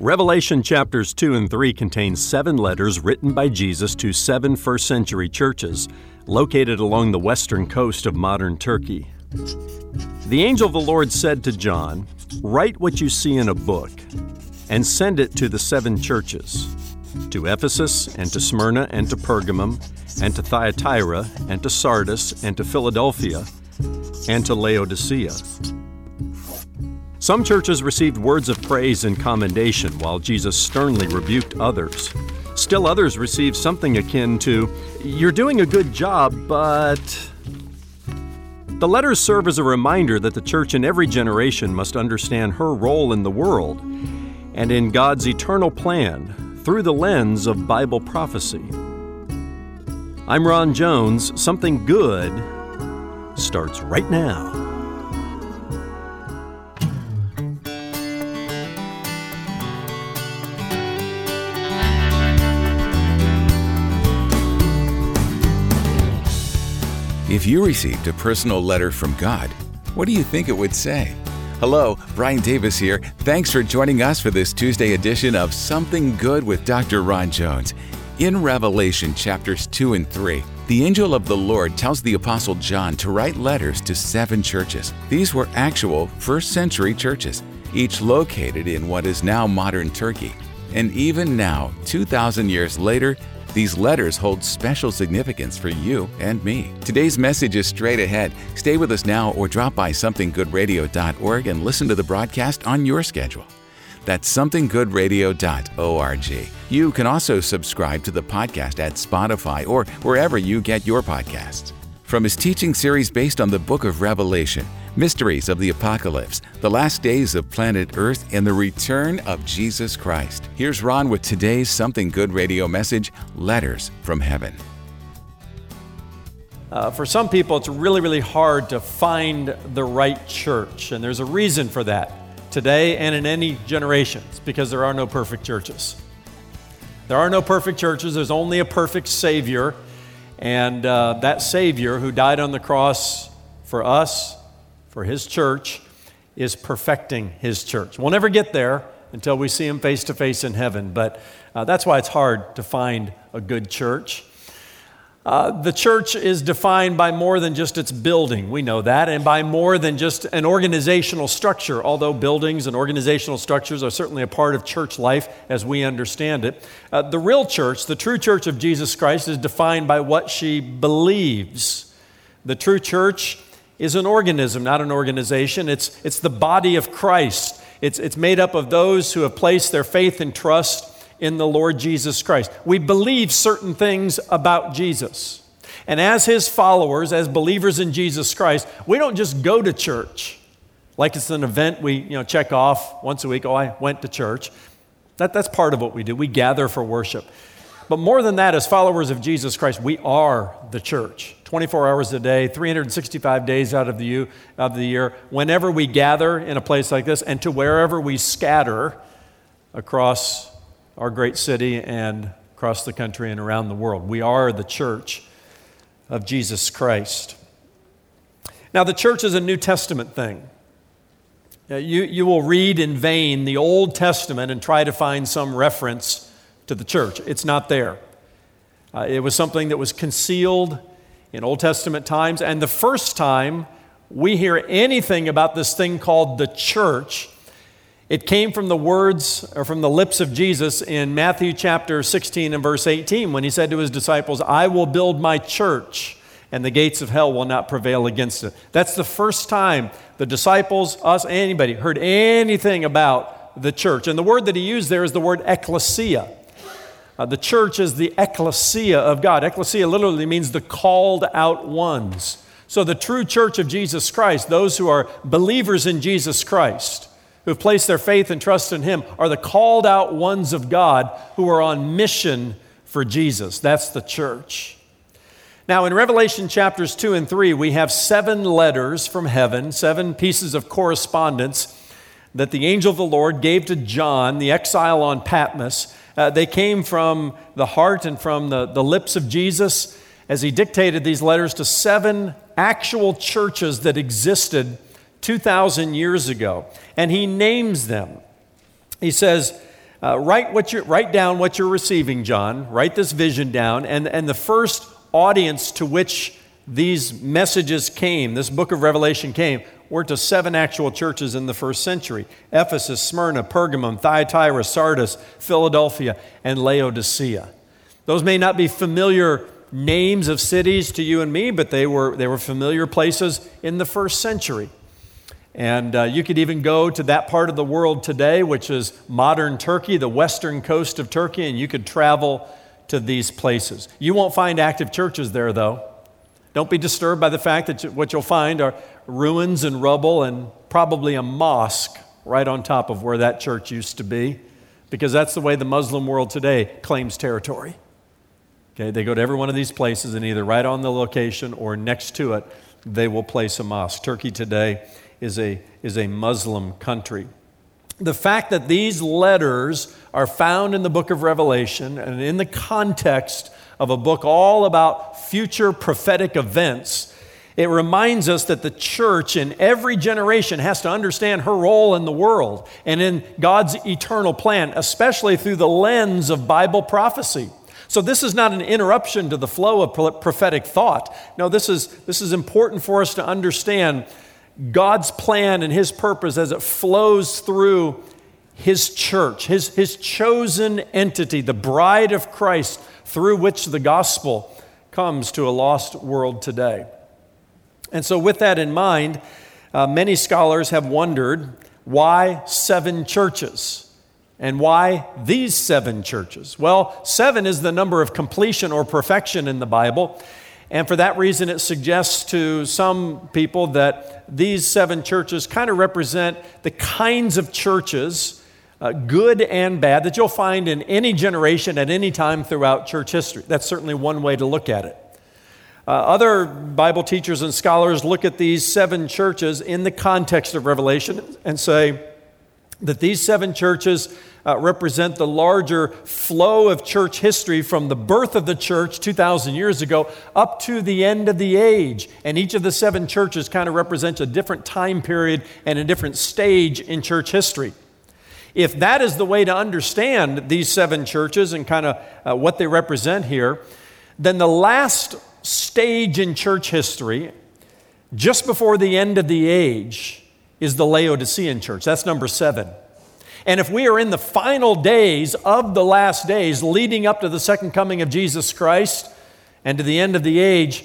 Revelation chapters 2 and 3 contain 7 letters written by Jesus to 7 first-century churches located along the western coast of modern Turkey. The angel of the Lord said to John, "Write what you see in a book and send it to the 7 churches, to Ephesus and to Smyrna and to Pergamum and to Thyatira and to Sardis and to Philadelphia and to Laodicea." Some churches received words of praise and commendation while Jesus sternly rebuked others. Still others received something akin to, "You're doing a good job, but..." The letters serve as a reminder that the church in every generation must understand her role in the world and in God's eternal plan through the lens of Bible prophecy. I'm Ron Jones. Something Good starts right now. If you received a personal letter from God, what do you think it would say? Hello, Brian Davis here. Thanks for joining us for this Tuesday edition of Something Good with Dr. Ron Jones. In Revelation chapters 2 and 3, the angel of the Lord tells the Apostle John to write letters to 7 churches. These were actual first-century churches, each located in what is now modern Turkey. And even now, 2,000 years later, these letters hold special significance for you and me. Today's message is straight ahead. Stay with us now or drop by somethinggoodradio.org and listen to the broadcast on your schedule. That's somethinggoodradio.org. You can also subscribe to the podcast at Spotify or wherever you get your podcasts. From his teaching series based on the book of Revelation, Mysteries of the Apocalypse, the last days of planet Earth, and the return of Jesus Christ. Here's Ron with today's Something Good Radio message, Letters from Heaven. For some people, it's really hard to find the right church, and there's a reason for that today and in any generation. It's because there are no perfect churches. There are no perfect churches. There's only a perfect Savior, and that Savior who died on the cross for us, for his church, is perfecting his church. We'll never get there until we see him face to face in heaven, but that's why it's hard to find a good church. The church is defined by more than just its building, we know that, and by more than just an organizational structure, although buildings and organizational structures are certainly a part of church life as we understand it. The real church, the true church of Jesus Christ, is defined by what she believes. The true church is an organism, not an organization. It's the body of Christ. It's made up of those who have placed their faith and trust in the Lord Jesus Christ. We believe certain things about Jesus. And as his followers, as believers in Jesus Christ, we don't just go to church like it's an event we check off once a week. Oh, I went to church. That's part of what we do. We gather for worship. But more than that, as followers of Jesus Christ, we are the church. 24 hours a day, 365 days out of the year, whenever we gather in a place like this and to wherever we scatter across our great city and across the country and around the world. We are the church of Jesus Christ. Now, the church is a New Testament thing. You will read in vain the Old Testament and try to find some reference to the church. It's not there. It was something that was concealed in Old Testament times, and the first time we hear anything about this thing called the church, it came from the words or from the lips of Jesus in Matthew chapter 16 and verse 18 when he said to his disciples, "I will build my church, and the gates of hell will not prevail against it." That's the first time the disciples, us, anybody, heard anything about the church. And the word that he used there is the word ecclesia. The church is the ecclesia of God. Ecclesia literally means the called out ones. So the true church of Jesus Christ, those who are believers in Jesus Christ, who've placed their faith and trust in him, are the called out ones of God who are on mission for Jesus. That's the church. Now in Revelation chapters 2 and 3, we have 7 letters from heaven, 7 pieces of correspondence that the angel of the Lord gave to John, the exile on Patmos. They came from the heart and from the lips of Jesus as he dictated these letters to 7 actual churches that existed 2,000 years ago. And he names them. He says, Write down what you're receiving, John. Write this vision down. And the first audience to which these messages came, this book of Revelation came, were to 7 actual churches in the first century: Ephesus, Smyrna, Pergamum, Thyatira, Sardis, Philadelphia, and Laodicea. Those may not be familiar names of cities to you and me, but they were familiar places in the first century. And you could even go to that part of the world today, which is modern Turkey, the western coast of Turkey, and you could travel to these places. You won't find active churches there, though. Don't be disturbed by the fact that what you'll find are ruins and rubble and probably a mosque right on top of where that church used to be, because that's the way the Muslim world today claims territory. Okay, they go to every one of these places, and either right on the location or next to it, they will place a mosque. Turkey today is a Muslim country. The fact that these letters are found in the book of Revelation and in the context of a book all about future prophetic events, it reminds us that the church in every generation has to understand her role in the world and in God's eternal plan, especially through the lens of Bible prophecy. So this is not an interruption to the flow of prophetic thought. No, this is important for us to understand God's plan and His purpose as it flows through His church, His chosen entity, the bride of Christ, through which the gospel comes to a lost world today. And so with that in mind, many scholars have wondered why 7 churches and why these 7 churches? Well, 7 is the number of completion or perfection in the Bible. And for that reason, it suggests to some people that these 7 churches kind of represent the kinds of churches, good and bad, that you'll find in any generation at any time throughout church history. That's certainly one way to look at it. Other Bible teachers and scholars look at these 7 churches in the context of Revelation and say that these 7 churches represent the larger flow of church history from the birth of the church 2,000 years ago up to the end of the age. And each of the 7 churches kind of represents a different time period and a different stage in church history. If that is the way to understand these 7 churches and kind of what they represent here, then the last stage in church history, just before the end of the age, is the Laodicean church. That's number 7. And if we are in the final days of the last days leading up to the second coming of Jesus Christ and to the end of the age,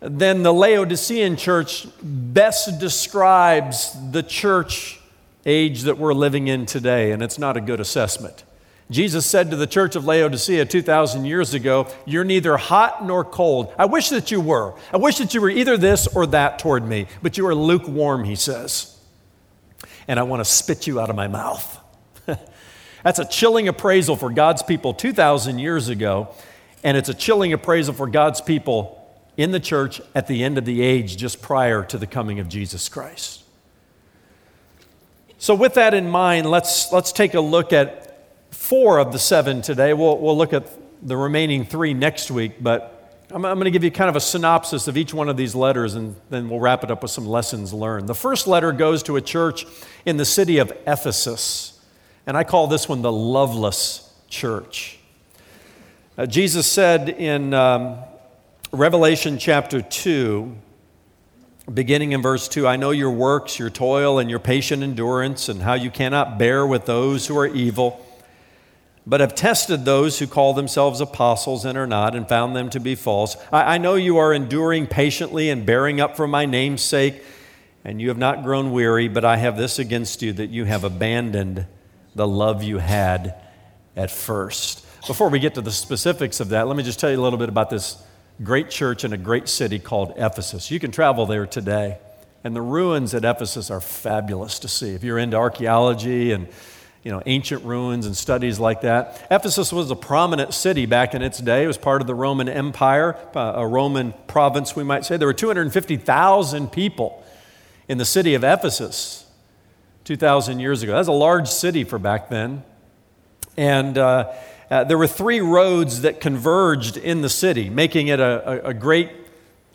then the Laodicean church best describes the church age that we're living in today, and it's not a good assessment. Jesus said to the church of Laodicea 2,000 years ago, "You're neither hot nor cold. I wish that you were. I wish that you were either this or that toward me, but you are lukewarm," He says, "and I want to spit you out of my mouth." That's a chilling appraisal for God's people 2,000 years ago, and it's a chilling appraisal for God's people in the church at the end of the age, just prior to the coming of Jesus Christ. So with that in mind, let's take a look at 4 of the 7 today. We'll look at the remaining 3 next week, but I'm going to give you kind of a synopsis of each one of these letters, and then we'll wrap it up with some lessons learned. The first letter goes to a church in the city of Ephesus. And I call this one the loveless church. Jesus said in Revelation chapter 2, beginning in verse 2, "I know your works, your toil, and your patient endurance, and how you cannot bear with those who are evil, but have tested those who call themselves apostles and are not, and found them to be false. I know you are enduring patiently and bearing up for my name's sake, and you have not grown weary, but I have this against you, that you have abandoned the love you had at first." Before we get to the specifics of that, let me just tell you a little bit about this great church in a great city called Ephesus. You can travel there today, and the ruins at Ephesus are fabulous to see. If you're into archaeology and ancient ruins and studies like that, Ephesus was a prominent city back in its day. It was part of the Roman Empire, a Roman province, we might say. There were 250,000 people in the city of Ephesus 2,000 years ago. That was a large city for back then. And there were 3 roads that converged in the city, making it a great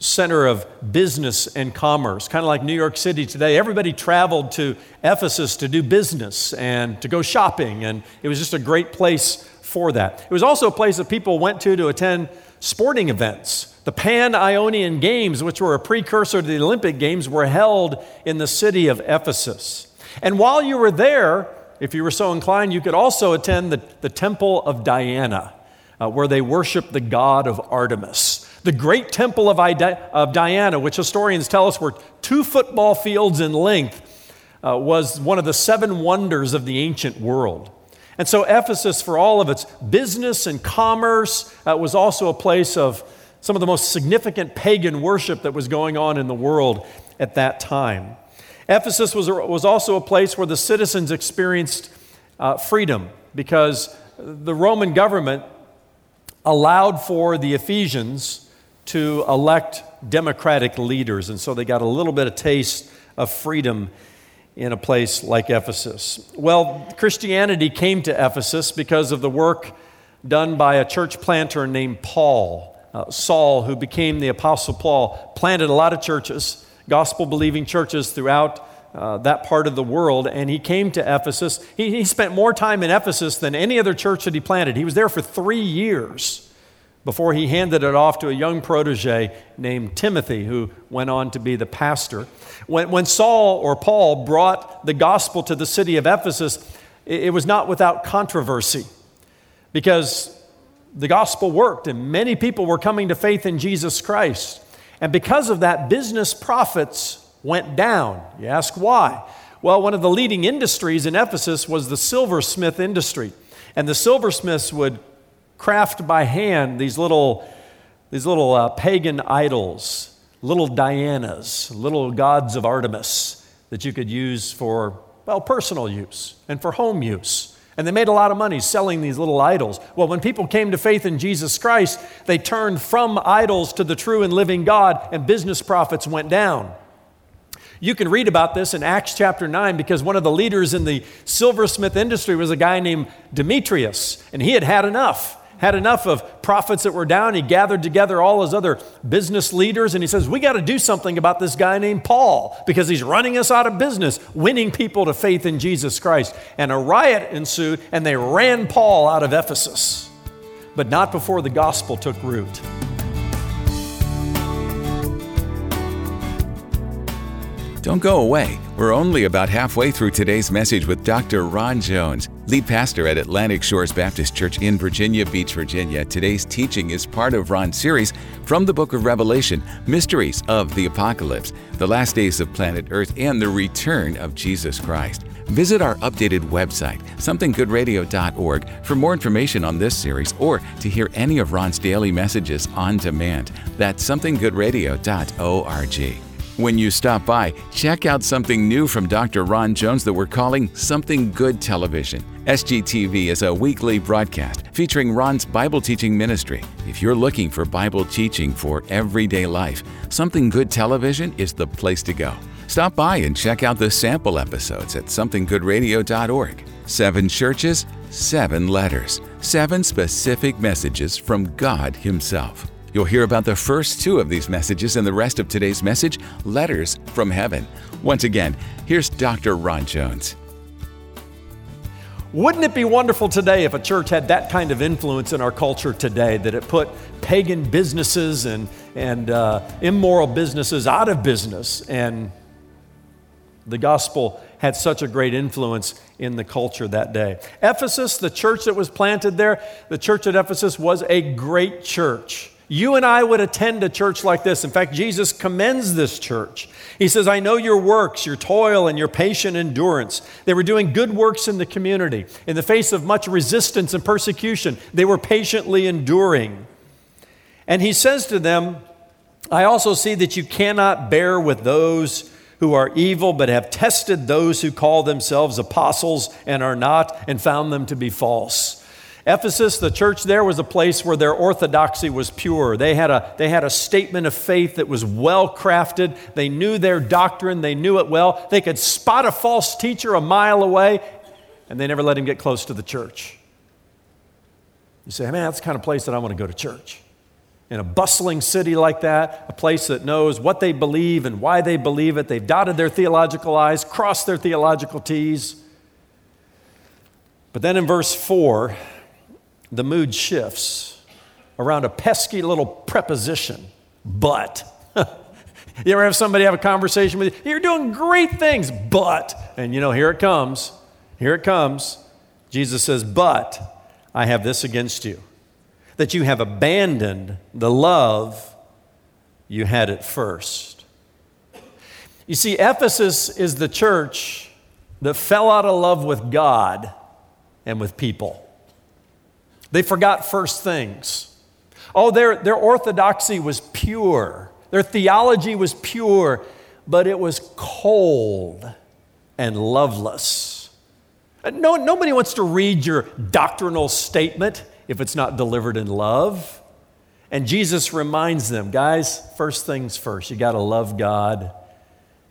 center of business and commerce, kind of like New York City today. Everybody traveled to Ephesus to do business and to go shopping, and it was just a great place for that. It was also a place that people went to attend sporting events. The Pan-Ionian Games, which were a precursor to the Olympic Games, were held in the city of Ephesus. And while you were there, if you were so inclined, you could also attend the Temple of Diana, where they worshiped the god of Artemis. The great temple of Diana, which historians tell us were 2 football fields in length, was one of the 7 wonders of the ancient world. And so Ephesus, for all of its business and commerce, was also a place of some of the most significant pagan worship that was going on in the world at that time. Ephesus was also a place where the citizens experienced freedom, because the Roman government allowed for the Ephesians to elect democratic leaders. And so they got a little bit of taste of freedom in a place like Ephesus. Well, Christianity came to Ephesus because of the work done by a church planter named Saul, who became the Apostle Paul, planted a lot of churches, gospel-believing churches throughout that part of the world, and he came to Ephesus. He spent more time in Ephesus than any other church that he planted. He was there for 3 years. Before he handed it off to a young protege named Timothy, who went on to be the pastor. When Saul or Paul brought the gospel to the city of Ephesus, it was not without controversy, because the gospel worked and many people were coming to faith in Jesus Christ. And because of that, business profits went down. You ask why? Well, one of the leading industries in Ephesus was the silversmith industry. And the silversmiths would craft by hand these little pagan idols, little Dianas, little gods of Artemis that you could use for, well, personal use and for home use. And they made a lot of money selling these little idols. Well, when people came to faith in Jesus Christ, they turned from idols to the true and living God, and business profits went down. You can read about this in Acts chapter 9, because one of the leaders in the silversmith industry was a guy named Demetrius, and he had enough of profits that were down. He gathered together all his other business leaders, and he says, we got to do something about this guy named Paul, because he's running us out of business, winning people to faith in Jesus Christ. And a riot ensued, and they ran Paul out of Ephesus, but not before the gospel took root. Don't go away. We're only about halfway through today's message with Dr. Ron Jones, lead pastor at Atlantic Shores Baptist Church in Virginia Beach, Virginia. Today's teaching is part of Ron's series from the book of Revelation, Mysteries of the Apocalypse, the last days of planet Earth, and the return of Jesus Christ. Visit our updated website, somethinggoodradio.org, for more information on this series or to hear any of Ron's daily messages on demand. That's somethinggoodradio.org. When you stop by, check out something new from Dr. Ron Jones that we're calling Something Good Television. SGTV is a weekly broadcast featuring Ron's Bible teaching ministry. If you're looking for Bible teaching for everyday life, Something Good Television is the place to go. Stop by and check out the sample episodes at somethinggoodradio.org. 7 churches, 7 letters, 7 specific messages from God Himself. You'll hear about the first 2 of these messages in the rest of today's message, Letters from Heaven. Once again, here's Dr. Ron Jones. Wouldn't it be wonderful today if a church had that kind of influence in our culture today, that it put pagan businesses and immoral businesses out of business, and the gospel had such a great influence in the culture that day. Ephesus, the church that was planted there, the church at Ephesus was a great church. You and I would attend a church like this. In fact, Jesus commends this church. He says, I know your works, your toil, and your patient endurance. They were doing good works in the community. In the face of much resistance and persecution, they were patiently enduring. And he says to them, I also see that you cannot bear with those who are evil, but have tested those who call themselves apostles and are not, and found them to be false. Ephesus, the church there, was a place where their orthodoxy was pure. They had a statement of faith that was well-crafted. They knew their doctrine. They knew it well. They could spot a false teacher a mile away, and they never let him get close to the church. You say, man, that's the kind of place that I want to go to church. In a bustling city like that, a place that knows what they believe and why they believe it, they've dotted their theological I's, crossed their theological T's. But then in verse 4, the mood shifts around a pesky little preposition, but. You ever have somebody have a conversation with you? You're doing great things, but. And you know, here it comes. Here it comes. Jesus says, but I have this against you, that you have abandoned the love you had at first. You see, Ephesus is the church that fell out of love with God and with people. They forgot first things. Oh, their orthodoxy was pure. Their theology was pure, but it was cold and loveless. No, nobody wants to read your doctrinal statement if it's not delivered in love. And Jesus reminds them, guys, first things first. You got to love God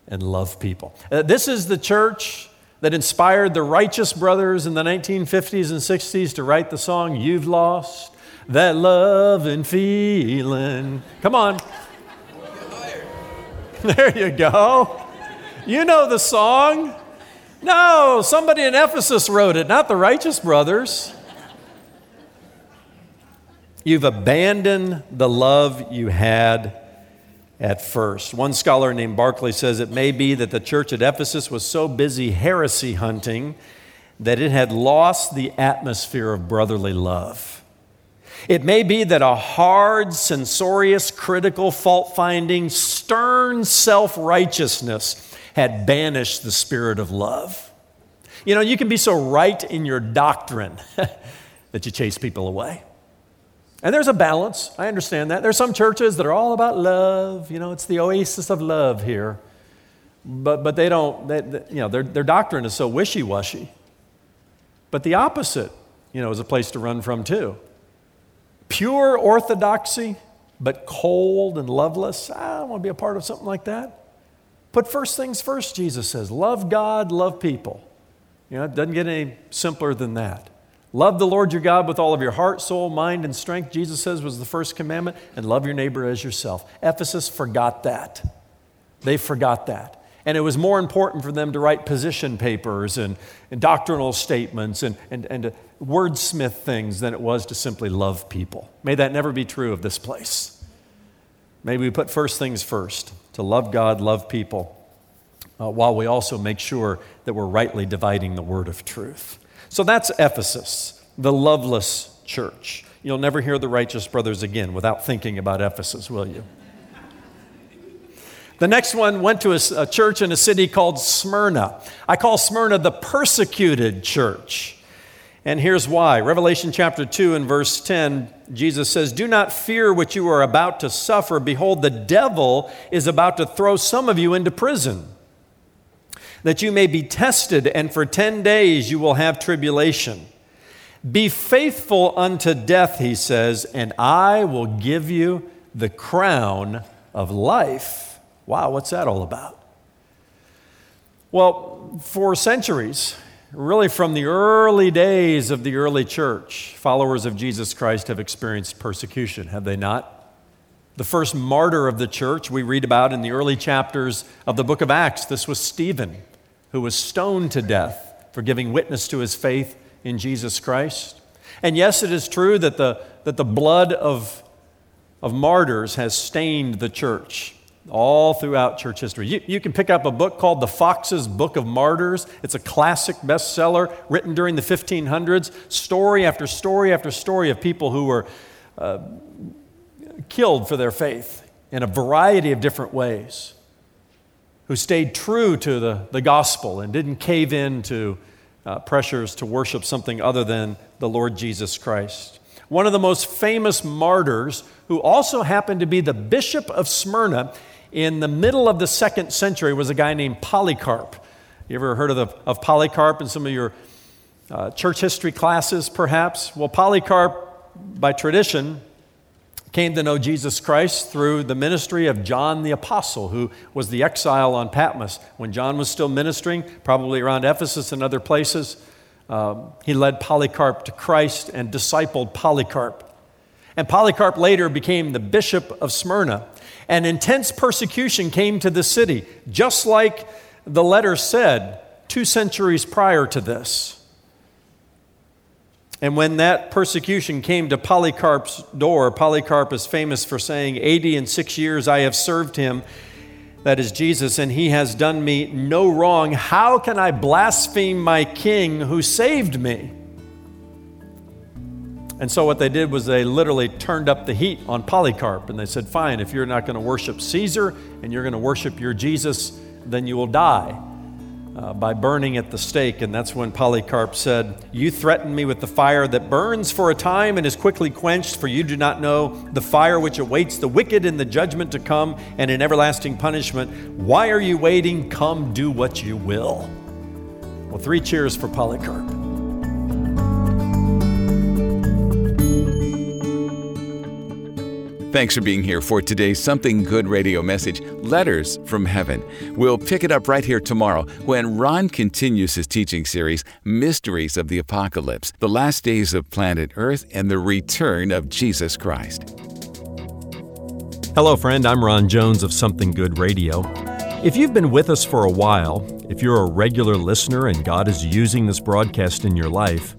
and love people. This is the church that inspired the Righteous Brothers in the 1950s and 60s to write the song, You've Lost That Love and Feeling. Come on. There you go. You know the song. No, somebody in Ephesus wrote it, not the Righteous Brothers. You've abandoned the love you had at first. One scholar named Barclay says it may be that the church at Ephesus was so busy heresy hunting that it had lost the atmosphere of brotherly love. It may be that a hard, censorious, critical, fault-finding, stern self-righteousness had banished the spirit of love. You know, you can be so right in your doctrine that you chase people away. And there's a balance. I understand that. There's some churches that are all about love. You know, it's the oasis of love here. But they don't, you know, their doctrine is so wishy-washy. But the opposite, you know, is a place to run from too. Pure orthodoxy, but cold and loveless. I don't want to be a part of something like that. Put first things first, Jesus says. Love God, love people. You know, it doesn't get any simpler than that. Love the Lord your God with all of your heart, soul, mind, and strength, Jesus says, was the first commandment, and love your neighbor as yourself. Ephesus forgot that. They forgot that. And it was more important for them to write position papers and doctrinal statements and to wordsmith things than it was to simply love people. May that never be true of this place. May we put first things first, to love God, love people, while we also make sure that we're rightly dividing the word of truth. So that's Ephesus, the loveless church. You'll never hear the Righteous Brothers again without thinking about Ephesus, will you? The next one went to a church in a city called Smyrna. I call Smyrna the persecuted church. And here's why. Revelation chapter 2 and verse 10, Jesus says, "Do not fear what you are about to suffer. Behold, the devil is about to throw some of you into prison, that you may be tested, and for 10 days you will have tribulation. Be faithful unto death," he says, "and I will give you the crown of life." Wow, what's that all about? Well, for centuries, really from the early days of the early church, followers of Jesus Christ have experienced persecution, have they not? The first martyr of the church we read about in the early chapters of the book of Acts, this was Stephen, who was stoned to death for giving witness to his faith in Jesus Christ. And yes, it is true that the blood of martyrs has stained the church all throughout church history. You can pick up a book called the Foxe's Book of Martyrs. It's a classic bestseller written during the 1500s, story after story after story of people who were killed for their faith in a variety of different ways, who stayed true to the gospel and didn't cave in to pressures to worship something other than the Lord Jesus Christ. One of the most famous martyrs, who also happened to be the bishop of Smyrna in the middle of the 2nd century, was a guy named Polycarp. You ever heard of Polycarp in some of your church history classes, perhaps? Well, Polycarp, by tradition, came to know Jesus Christ through the ministry of John the Apostle, who was the exile on Patmos. When John was still ministering, probably around Ephesus and other places, he led Polycarp to Christ and discipled Polycarp. And Polycarp later became the bishop of Smyrna. And intense persecution came to the city, just like the letter said 2 centuries prior to this. And when that persecution came to Polycarp's door, Polycarp is famous for saying, 86 years I have served him, that is Jesus, and he has done me no wrong. How can I blaspheme my king who saved me? And so what they did was they literally turned up the heat on Polycarp, and they said, fine, if you're not going to worship Caesar and you're going to worship your Jesus, then you will die by burning at the stake. And that's when Polycarp said, you threaten me with the fire that burns for a time and is quickly quenched, for you do not know the fire which awaits the wicked in the judgment to come and in everlasting punishment. Why are you waiting? Come, do what you will. Well, 3 cheers for Polycarp. Thanks for being here for today's Something Good radio message, Letters from Heaven. We'll pick it up right here tomorrow when Ron continues his teaching series, Mysteries of the Apocalypse, the Last Days of Planet Earth and the Return of Jesus Christ. Hello, friend. I'm Ron Jones of Something Good Radio. If you've been with us for a while, if you're a regular listener and God is using this broadcast in your life,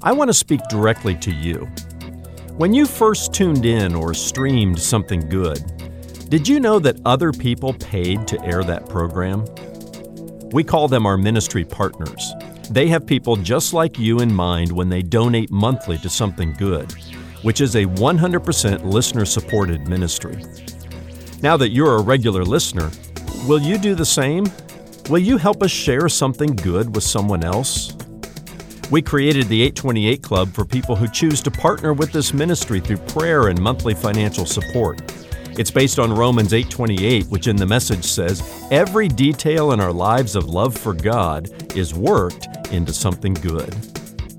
I want to speak directly to you. When you first tuned in or streamed Something Good, did you know that other people paid to air that program? We call them our ministry partners. They have people just like you in mind when they donate monthly to Something Good, which is a 100% listener-supported ministry. Now that you're a regular listener, will you do the same? Will you help us share Something Good with someone else? We created the 828 Club for people who choose to partner with this ministry through prayer and monthly financial support. It's based on Romans 8:28, which in the message says, every detail in our lives of love for God is worked into something good.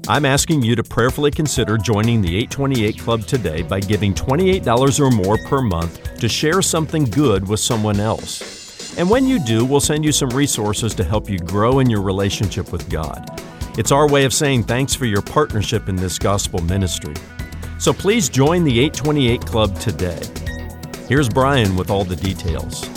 I'm asking you to prayerfully consider joining the 828 Club today by giving $28 or more per month to share something good with someone else. And when you do, we'll send you some resources to help you grow in your relationship with God. It's our way of saying thanks for your partnership in this gospel ministry. So please join the 828 Club today. Here's Brian with all the details.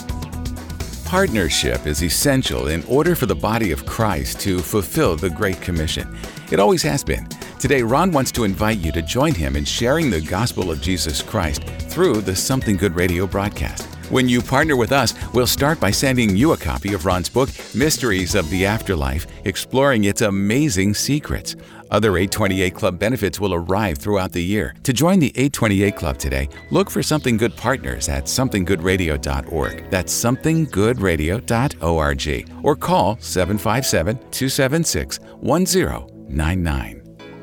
Partnership is essential in order for the body of Christ to fulfill the Great Commission. It always has been. Today, Ron wants to invite you to join him in sharing the gospel of Jesus Christ through the Something Good radio broadcast. When you partner with us, we'll start by sending you a copy of Ron's book, Mysteries of the Afterlife, exploring its amazing secrets. Other 828 Club benefits will arrive throughout the year. To join the 828 Club today, look for Something Good Partners at somethinggoodradio.org. That's somethinggoodradio.org. Or call 757-276-1099.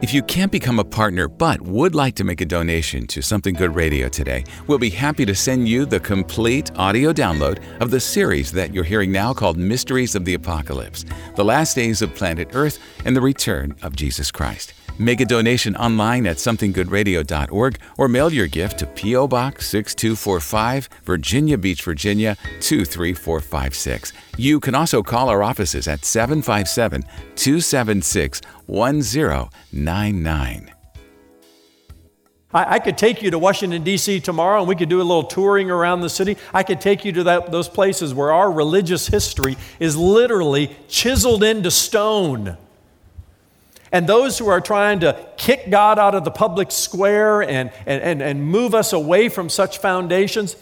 If you can't become a partner but would like to make a donation to Something Good Radio today, we'll be happy to send you the complete audio download of the series that you're hearing now called Mysteries of the Apocalypse, The Last Days of Planet Earth and the Return of Jesus Christ. Make a donation online at somethinggoodradio.org or mail your gift to P.O. Box 6245, Virginia Beach, Virginia 23456. You can also call our offices at 757-276-1099. I could take you to Washington, D.C. tomorrow, and we could do a little touring around the city. I could take you to those places where our religious history is literally chiseled into stone. And those who are trying to kick God out of the public square and move us away from such foundations,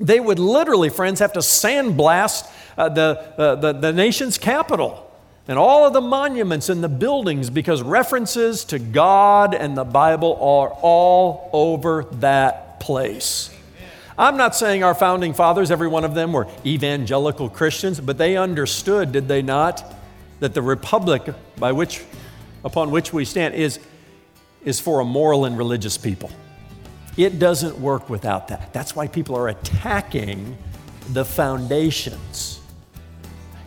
they would literally, friends, have to sandblast the nation's capital and all of the monuments and the buildings, because references to God and the Bible are all over that place. I'm not saying our founding fathers, every one of them, were evangelical Christians, but they understood, did they not, that the republic by which upon which we stand is for a moral and religious people. It doesn't work without that. That's why people are attacking the foundations.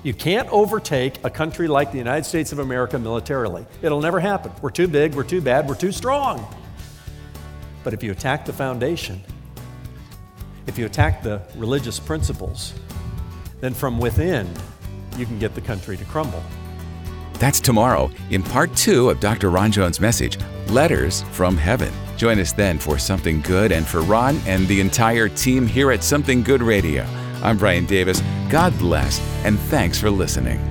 You can't overtake a country like the United States of America militarily. It'll never happen. We're too big, we're too bad, we're too strong. But if you attack the foundation, if you attack the religious principles, then from within, you can get the country to crumble. That's tomorrow in part 2 of Dr. Ron Jones' message, Letters from Heaven. Join us then for Something Good, and for Ron and the entire team here at Something Good Radio, I'm Brian Davis. God bless, and thanks for listening.